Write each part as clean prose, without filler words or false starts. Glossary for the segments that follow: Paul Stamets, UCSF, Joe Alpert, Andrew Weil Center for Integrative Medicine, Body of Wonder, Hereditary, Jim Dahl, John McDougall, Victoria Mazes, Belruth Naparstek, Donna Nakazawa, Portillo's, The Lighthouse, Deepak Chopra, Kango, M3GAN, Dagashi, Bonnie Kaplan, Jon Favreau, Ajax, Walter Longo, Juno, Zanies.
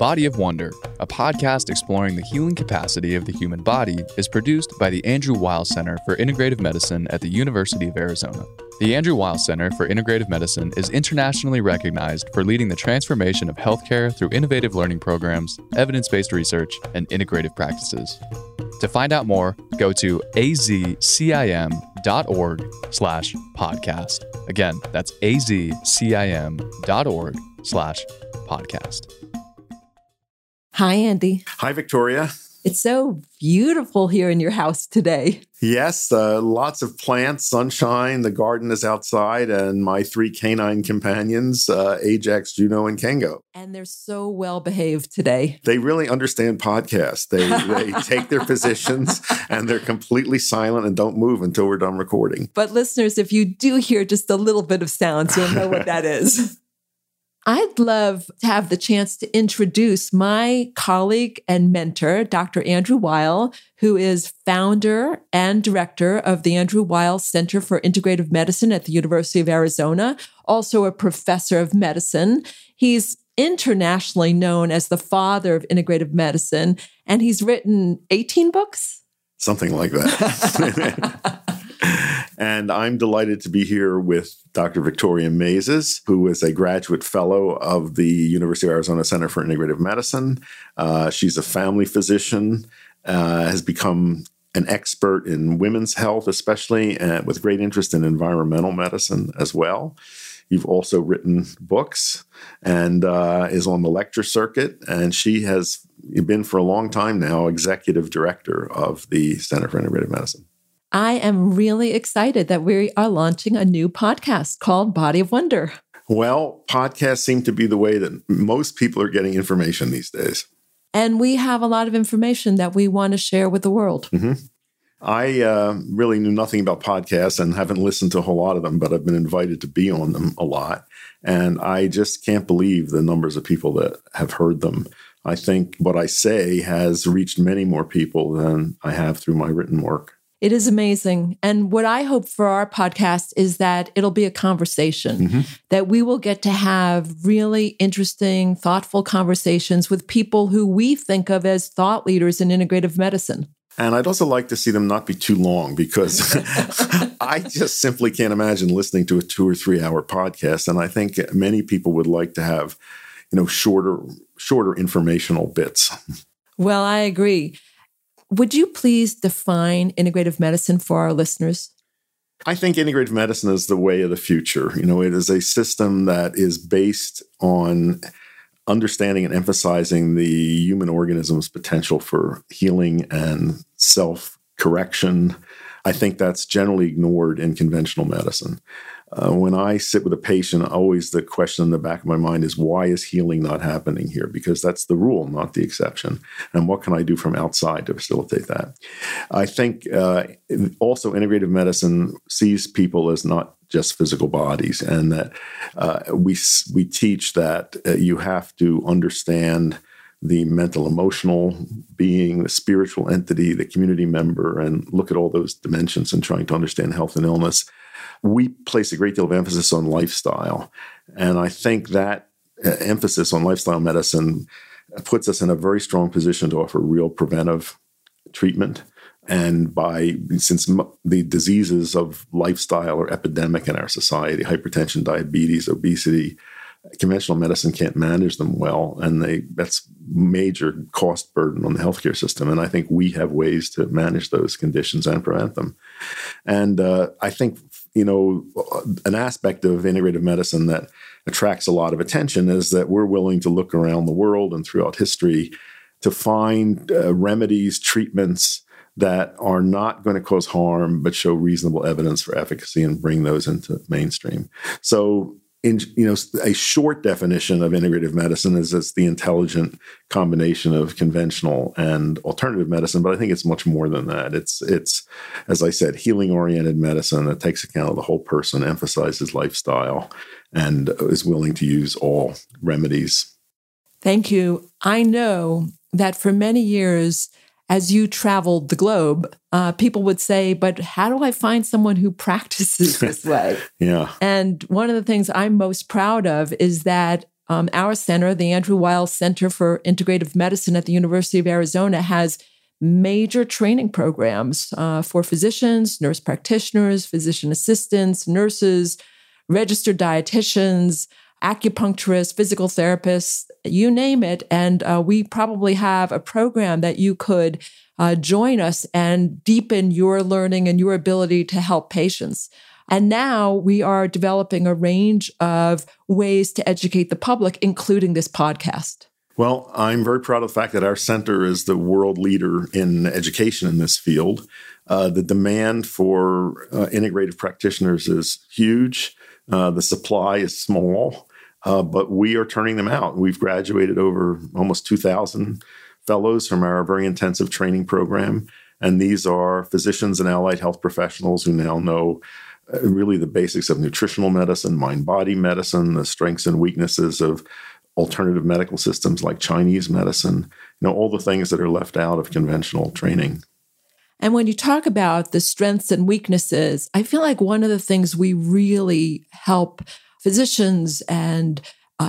Body of Wonder, a podcast exploring the healing capacity of the human body, is produced by the Andrew Weil Center for Integrative Medicine at the University of Arizona. The Andrew Weil Center for Integrative Medicine is internationally recognized for leading the transformation of healthcare through innovative learning programs, evidence-based research, and integrative practices. To find out more, go to azcim.org/podcast. Again, that's azcim.org/podcast. Hi, Andy. Hi, Victoria. It's so beautiful here in your house today. Yes, lots of plants, sunshine, the garden is outside, and my three canine companions, Ajax, Juno, and Kango. And they're so well behaved today. They really understand podcasts. They take their positions, and they're completely silent and don't move until we're done recording. But listeners, if you do hear just a little bit of sounds, you'll know what that is. I'd love to have the chance to introduce my colleague and mentor, Dr. Andrew Weil, who is founder and director of the Andrew Weil Center for Integrative Medicine at the University of Arizona, also a professor of medicine. He's internationally known as the father of integrative medicine, and he's written 18 books? Something like that. And I'm delighted to be here with Dr. Victoria Mazes, who is a graduate fellow of the University of Arizona Center for Integrative Medicine. She's a family physician, has become an expert in women's health, especially with great interest in environmental medicine as well. You've also written books and is on the lecture circuit. And she has been for a long time now executive director of the Center for Integrative Medicine. I am really excited that we are launching a new podcast called Body of Wonder. Well, podcasts seem to be the way that most people are getting information these days. And we have a lot of information that we want to share with the world. Mm-hmm. I really knew nothing about podcasts and haven't listened to a whole lot of them, but I've been invited to be on them a lot. And I just can't believe the numbers of people that have heard them. I think what I say has reached many more people than I have through my written work. It is amazing. And what I hope for our podcast is that it'll be a conversation, that we will get to have really interesting, thoughtful conversations with people who we think of as thought leaders in integrative medicine. And I'd also like to see them not be too long because I just simply can't imagine listening to a 2 or 3 hour podcast. And I think many people would like to have, shorter informational bits. Well, I agree. Would you please define integrative medicine for our listeners? I think integrative medicine is the way of the future. It is a system that is based on understanding and emphasizing the human organism's potential for healing and self-correction. I think that's generally ignored in conventional medicine. When I sit with a patient, always the question in the back of my mind is, why is healing not happening here? Because that's the rule, not the exception. And what can I do from outside to facilitate that? I think also integrative medicine sees people as not just physical bodies, and that we teach that you have to understand the mental, emotional being, the spiritual entity, the community member, and look at all those dimensions in trying to understand health and illness. We place a great deal of emphasis on lifestyle. And I think that emphasis on lifestyle medicine puts us in a very strong position to offer real preventive treatment. And since the diseases of lifestyle are epidemic in our society, hypertension, diabetes, obesity, conventional medicine can't manage them well, and that's major cost burden on the healthcare system. And I think we have ways to manage those conditions and prevent them. And I think, an aspect of integrative medicine that attracts a lot of attention is that we're willing to look around the world and throughout history to find remedies, treatments that are not going to cause harm, but show reasonable evidence for efficacy and bring those into mainstream. So, a short definition of integrative medicine is it's the intelligent combination of conventional and alternative medicine, but I think it's much more than that. It's as I said, healing-oriented medicine that takes account of the whole person, emphasizes lifestyle, and is willing to use all remedies. Thank you. I know that for many years, as you traveled the globe, people would say, but how do I find someone who practices this way? Yeah. And one of the things I'm most proud of is that Our center, the Andrew Weil Center for Integrative Medicine at the University of Arizona, has major training programs for physicians, nurse practitioners, physician assistants, nurses, registered dietitians, acupuncturists, physical therapists, you name it. And we probably have a program that you could join us and deepen your learning and your ability to help patients. And now we are developing a range of ways to educate the public, including this podcast. Well, I'm very proud of the fact that our center is the world leader in education in this field. The demand for integrative practitioners is huge. The supply is small, but we are turning them out. We've graduated over almost 2,000 fellows from our very intensive training program. And these are physicians and allied health professionals who now know really the basics of nutritional medicine, mind-body medicine, the strengths and weaknesses of alternative medical systems like Chinese medicine, you know, all the things that are left out of conventional training. And when you talk about the strengths and weaknesses, I feel like one of the things we really help physicians and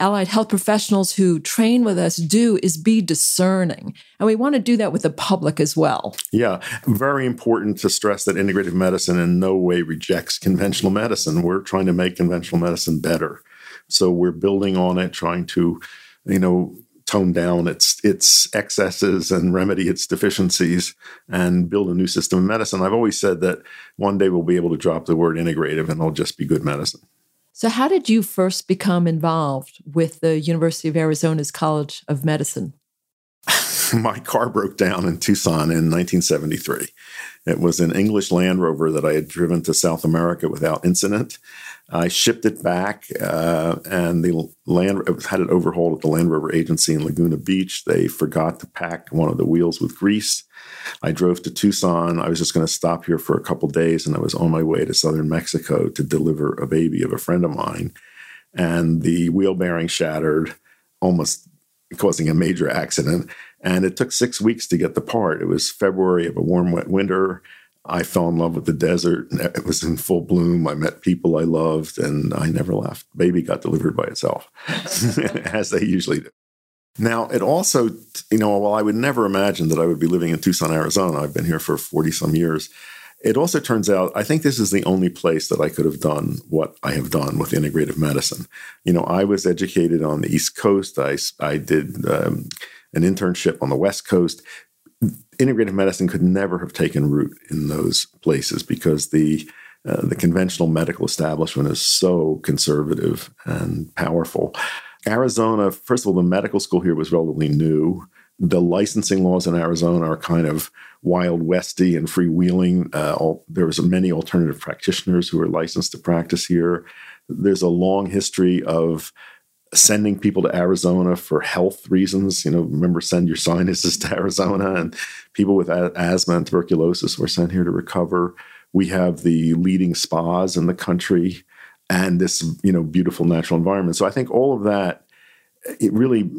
allied health professionals who train with us do is be discerning. And we want to do that with the public as well. Yeah. Very important to stress that integrative medicine in no way rejects conventional medicine. We're trying to make conventional medicine better. So we're building on it, trying to, you know, tone down its excesses and remedy its deficiencies and build a new system of medicine. I've always said that one day we'll be able to drop the word integrative and it'll just be good medicine. So how did you first become involved with the University of Arizona's College of Medicine? My car broke down in Tucson in 1973. It was an English Land Rover that I had driven to South America without incident. I shipped it back, and the had it overhauled at the Land Rover Agency in Laguna Beach. They forgot to pack one of the wheels with grease. I drove to Tucson. I was just going to stop here for a couple days, and I was on my way to southern Mexico to deliver a baby of a friend of mine. And the wheel bearing shattered, almost causing a major accident. And it took 6 weeks to get the part. It was February of a warm, wet winter. I fell in love with the desert. It was in full bloom. I met people I loved, and I never left. Baby got delivered by itself, as they usually do. Now, it also, you know, while I would never imagine that I would be living in Tucson, Arizona, I've been here for 40-some years, it also turns out, I think this is the only place that I could have done what I have done with integrative medicine. You know, I was educated on the East Coast. I did an internship on the West Coast. Integrative medicine could never have taken root in those places because the conventional medical establishment is so conservative and powerful. Arizona, first of all, the medical school here was relatively new. The licensing laws in Arizona are kind of wild westy and freewheeling. There was many alternative practitioners who were licensed to practice here. There's a long history of sending people to Arizona for health reasons. You know, remember, send your sinuses to Arizona, and people with asthma and tuberculosis were sent here to recover. We have the leading spas in the country and this, you know, beautiful natural environment. So I think all of that, it really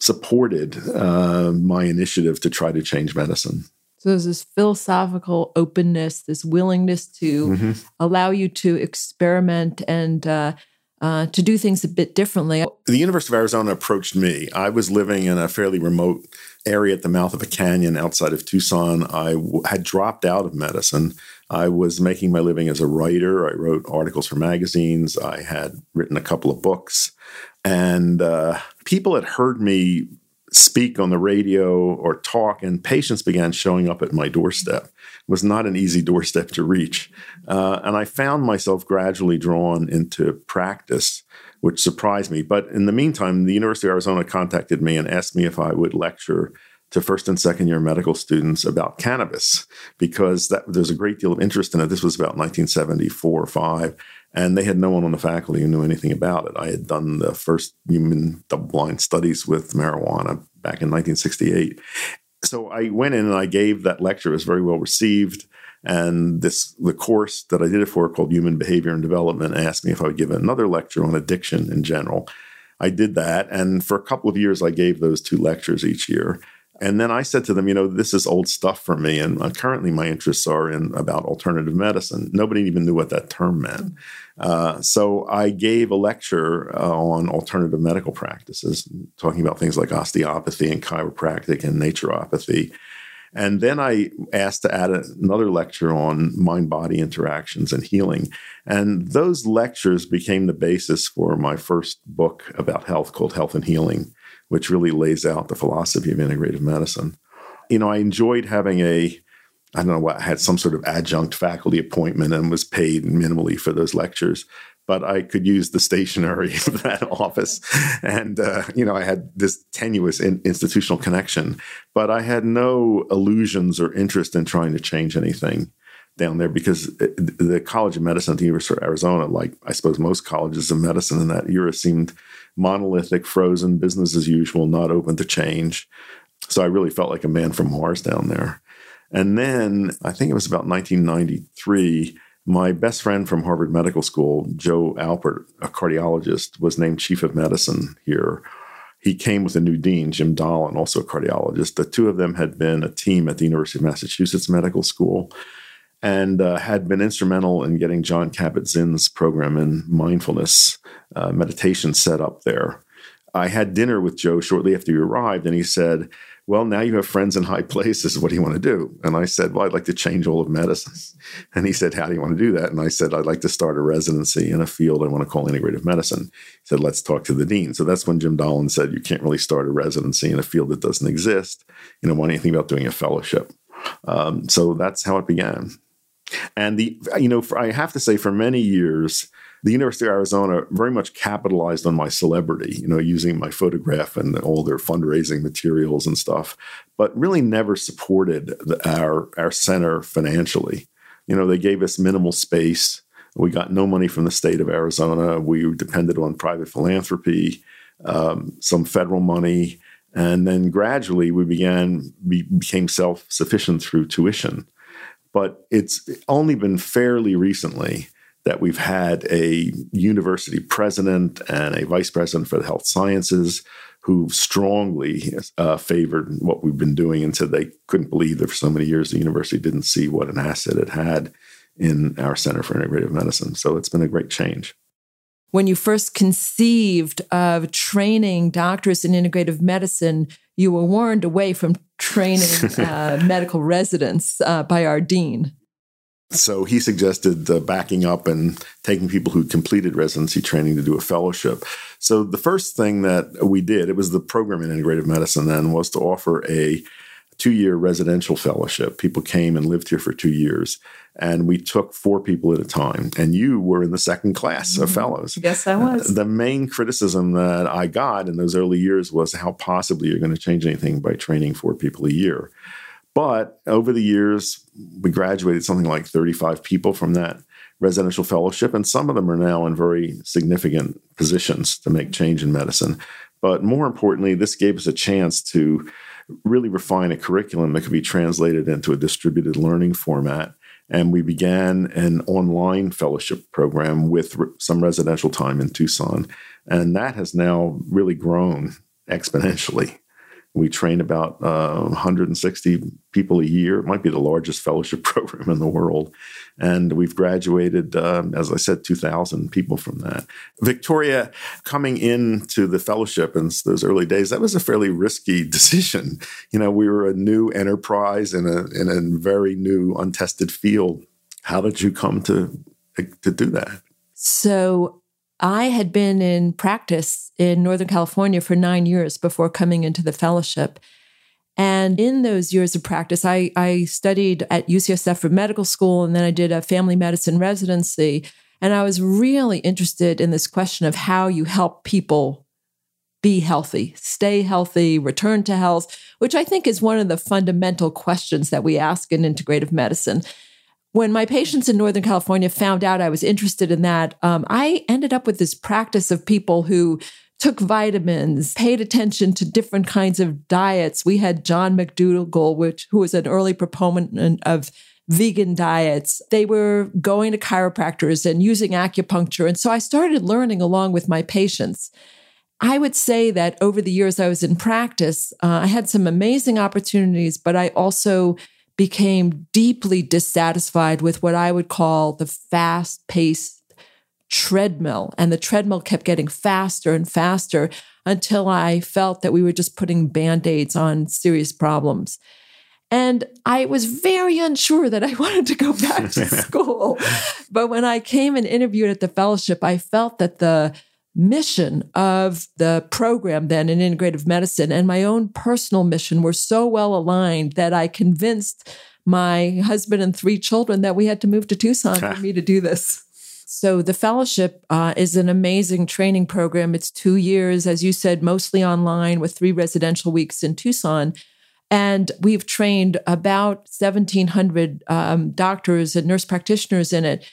supported my initiative to try to change medicine. So there's this philosophical openness, this willingness to allow you to experiment and to do things a bit differently. The University of Arizona approached me. I was living in a fairly remote area at the mouth of a canyon outside of Tucson. I had dropped out of medicine. I was making my living as a writer. I wrote articles for magazines. I had written a couple of books. And people had heard me speak on the radio or talk, and patients began showing up at my doorstep. Was not an easy doorstep to reach. And I found myself gradually drawn into practice, which surprised me. But in the meantime, the University of Arizona contacted me and asked me if I would lecture to first and second year medical students about cannabis, because there's a great deal of interest in it. This was about 1974 or 5, and they had no one on the faculty who knew anything about it. I had done the first human double-blind studies with marijuana back in 1968. So I went in and I gave that lecture. It was very well received. And the course that I did it for, called Human Behavior and Development, asked me if I would give another lecture on addiction in general. I did that. And for a couple of years, I gave those two lectures each year. And then I said to them, you know, this is old stuff for me. And currently my interests are in about alternative medicine. Nobody even knew what that term meant. So I gave a lecture on alternative medical practices, talking about things like osteopathy and chiropractic and naturopathy. And then I asked to add another lecture on mind-body interactions and healing. And those lectures became the basis for my first book about health called Health and Healing, which really lays out the philosophy of integrative medicine. You know, I enjoyed having I had some sort of adjunct faculty appointment and was paid minimally for those lectures, but I could use the stationery of that office. And, I had this tenuous institutional connection, but I had no illusions or interest in trying to change anything down there, because the College of Medicine at the University of Arizona, like I suppose most colleges of medicine in that era, seemed monolithic, frozen, business as usual, not open to change. So I really felt like a man from Mars down there. And then I think it was about 1993, my best friend from Harvard Medical School, Joe Alpert, a cardiologist, was named chief of medicine here. He came with a new dean, Jim Dahl, and also a cardiologist. The two of them had been a team at the University of Massachusetts Medical School and had been instrumental in getting John Kabat-Zinn's program in mindfulness meditation set up there. I had dinner with Joe shortly after you arrived, and he said, well, now you have friends in high places. What do you want to do? And I said, well, I'd like to change all of medicine. And he said, how do you want to do that? And I said, I'd like to start a residency in a field I want to call integrative medicine. He said, let's talk to the dean. So that's when Jim Dahl said, you can't really start a residency in a field that doesn't exist. You know, why don't you think about doing a fellowship? So that's how it began. And I have to say, for many years, the University of Arizona very much capitalized on my celebrity, you know, using my photograph and all their fundraising materials and stuff, but really never supported our center financially. You know, they gave us minimal space. We got no money from the state of Arizona. We depended on private philanthropy, some federal money, and then gradually we became self-sufficient through tuition. But it's only been fairly recently that we've had a university president and a vice president for the health sciences who strongly favored what we've been doing until they couldn't believe that for so many years the university didn't see what an asset it had in our Center for Integrative Medicine. So it's been a great change. When you first conceived of training doctors in integrative medicine, you were warned away from training medical residents by our dean. So he suggested backing up and taking people who completed residency training to do a fellowship. So the first thing that we did, it was the program in integrative medicine then, was to offer a two-year residential fellowship. People came and lived here for 2 years, and we took 4 people at a time. And you were in the second class of fellows. Yes, I was. The main criticism that I got in those early years was how possibly you're going to change anything by training 4 people a year. But over the years, we graduated something like 35 people from that residential fellowship, and some of them are now in very significant positions to make change in medicine. But more importantly, this gave us a chance to really refine a curriculum that could be translated into a distributed learning format. And we began an online fellowship program with some residential time in Tucson. And that has now really grown exponentially. We train about 160 people a year. It might be the largest fellowship program in the world. And we've graduated, as I said, 2,000 people from that. Victoria, coming into the fellowship in those early days, that was a fairly risky decision. You know, we were a new enterprise in a very new, untested field. How did you come to do that? So I had been in practice in Northern California for 9 years before coming into the fellowship. And in those years of practice, I studied at UCSF for medical school, and then I did a family medicine residency. And I was really interested in this question of how you help people be healthy, stay healthy, return to health, which I think is one of the fundamental questions that we ask in integrative medicine. When my patients in Northern California found out I was interested in that, I ended up with this practice of people who took vitamins, paid attention to different kinds of diets. We had John McDougall, who was an early proponent of vegan diets. They were going to chiropractors and using acupuncture. And so I started learning along with my patients. I would say that over the years I was in practice, I had some amazing opportunities, but I also became deeply dissatisfied with what I would call the fast-paced treadmill. And the treadmill kept getting faster and faster until I felt that we were just putting Band-Aids on serious problems. And I was very unsure that I wanted to go back to school. But when I came and interviewed at the fellowship, I felt that the mission of the program then in integrative medicine and my own personal mission were so well aligned that I convinced my husband and 3 children that we had to move to Tucson for me to do this. So the fellowship is an amazing training program. It's 2 years, as you said, mostly online with 3 residential weeks in Tucson. And we've trained about 1,700 doctors and nurse practitioners in it.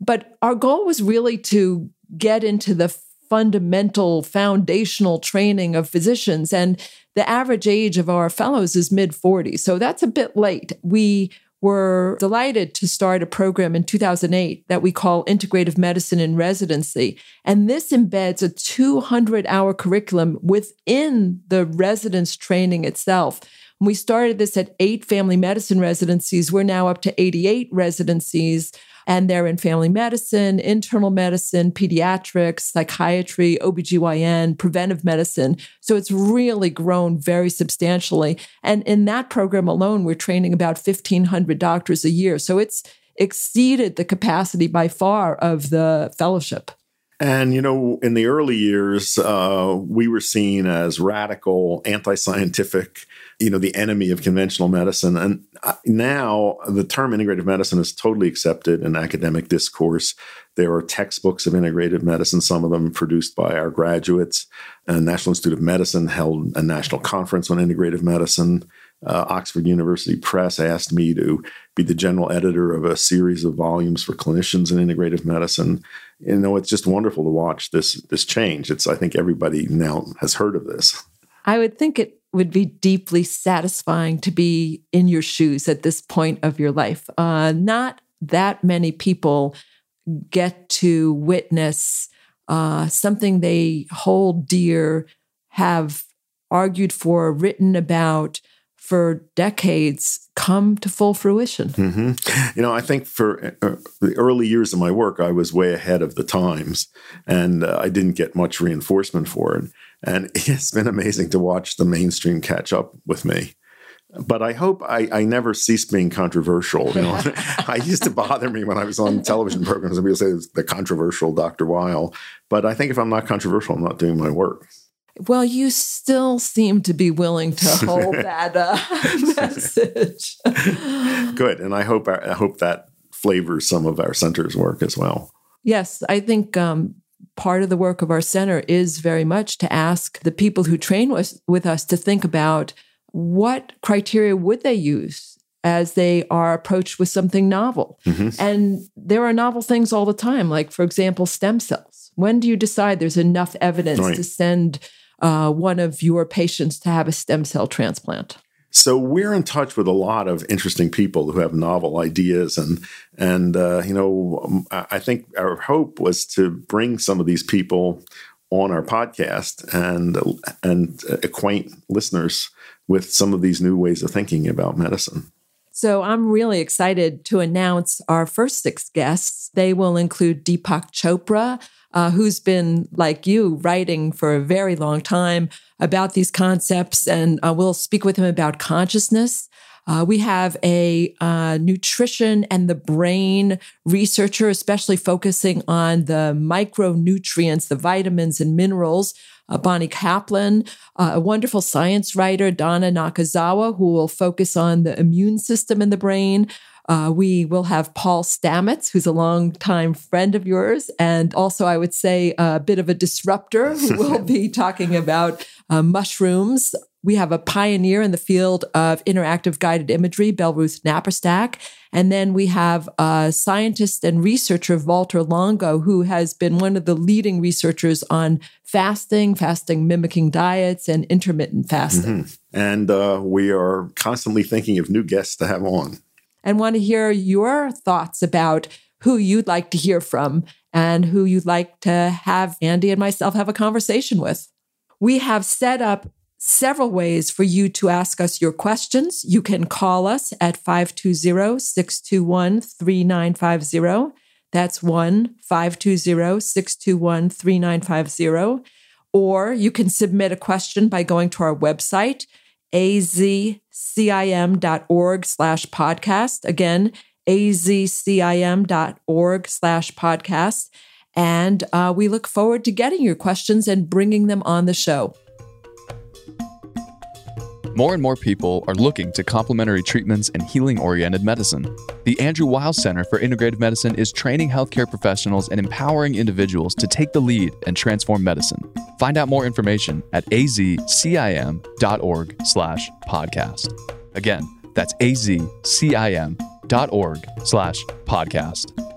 But our goal was really to get into the fundamental, foundational training of physicians. And the average age of our fellows is mid-40s. So that's a bit late. We were delighted to start a program in 2008 that we call Integrative Medicine in Residency. And this embeds a 200-hour curriculum within the residence training itself. We started this at 8 family medicine residencies. We're now up to 88 residencies, and they're in family medicine, internal medicine, pediatrics, psychiatry, OBGYN, preventive medicine. So it's really grown very substantially. And in that program alone, we're training about 1,500 doctors a year. So it's exceeded the capacity by far of the fellowship. And, you know, in the early years, we were seen as radical, anti-scientific, you know, the enemy of conventional medicine. And now the term integrative medicine is totally accepted in academic discourse. There are textbooks of integrative medicine, some of them produced by our graduates. The National Institute of Medicine held a national conference on integrative medicine. Oxford University Press asked me to be the general editor of a series of volumes for clinicians in integrative medicine. You know, it's just wonderful to watch this change. I think everybody now has heard of this. I would think it would be deeply satisfying to be in your shoes at this point of your life. Not that many people get to witness something they hold dear, have argued for, written about for decades, come to full fruition. Mm-hmm. You know, I think for the early years of my work, I was way ahead of the times, and I didn't get much reinforcement for it. And it's been amazing to watch the mainstream catch up with me. But I hope I never cease being controversial. You know, I used to bother me when I was on television programs, and people say it's the controversial Dr. Weil. But I think if I'm not controversial, I'm not doing my work. Well, you still seem to be willing to hold that message. Good. And I hope that flavors some of our center's work as well. Yes, I think part of the work of our center is very much to ask the people who train with us to think about what criteria would they use as they are approached with something novel. Mm-hmm. And there are novel things all the time, like, for example, stem cells. When do you decide there's enough evidence to send one of your patients to have a stem cell transplant? So we're in touch with a lot of interesting people who have novel ideas. And you know, I think our hope was to bring some of these people on our podcast and acquaint listeners with some of these new ways of thinking about medicine. So I'm really excited to announce our first 6 guests. They will include Deepak Chopra, who's been, like you, writing for a very long time about these concepts, and we'll speak with him about consciousness. We have a nutrition and the brain researcher, especially focusing on the micronutrients, the vitamins and minerals, Bonnie Kaplan, a wonderful science writer, Donna Nakazawa, who will focus on the immune system in the brain. We will have Paul Stamets, who's a longtime friend of yours, and also I would say a bit of a disruptor, who will be talking about mushrooms. We have a pioneer in the field of interactive guided imagery, Belruth Naparstek. And then we have a scientist and researcher, Walter Longo, who has been one of the leading researchers on fasting mimicking diets, and intermittent fasting. Mm-hmm. And we are constantly thinking of new guests to have on. And want to hear your thoughts about who you'd like to hear from and who you'd like to have Andy and myself have a conversation with. We have set up several ways for you to ask us your questions. You can call us at 520-621-3950. That's 1-520-621-3950. Or you can submit a question by going to our website, azcim.org/podcast. Again, azcim.org/podcast. And we look forward to getting your questions and bringing them on the show. More and more people are looking to complementary treatments and healing-oriented medicine. The Andrew Weil Center for Integrative Medicine is training healthcare professionals and empowering individuals to take the lead and transform medicine. Find out more information at azcim.org/podcast. Again, that's azcim.org/podcast.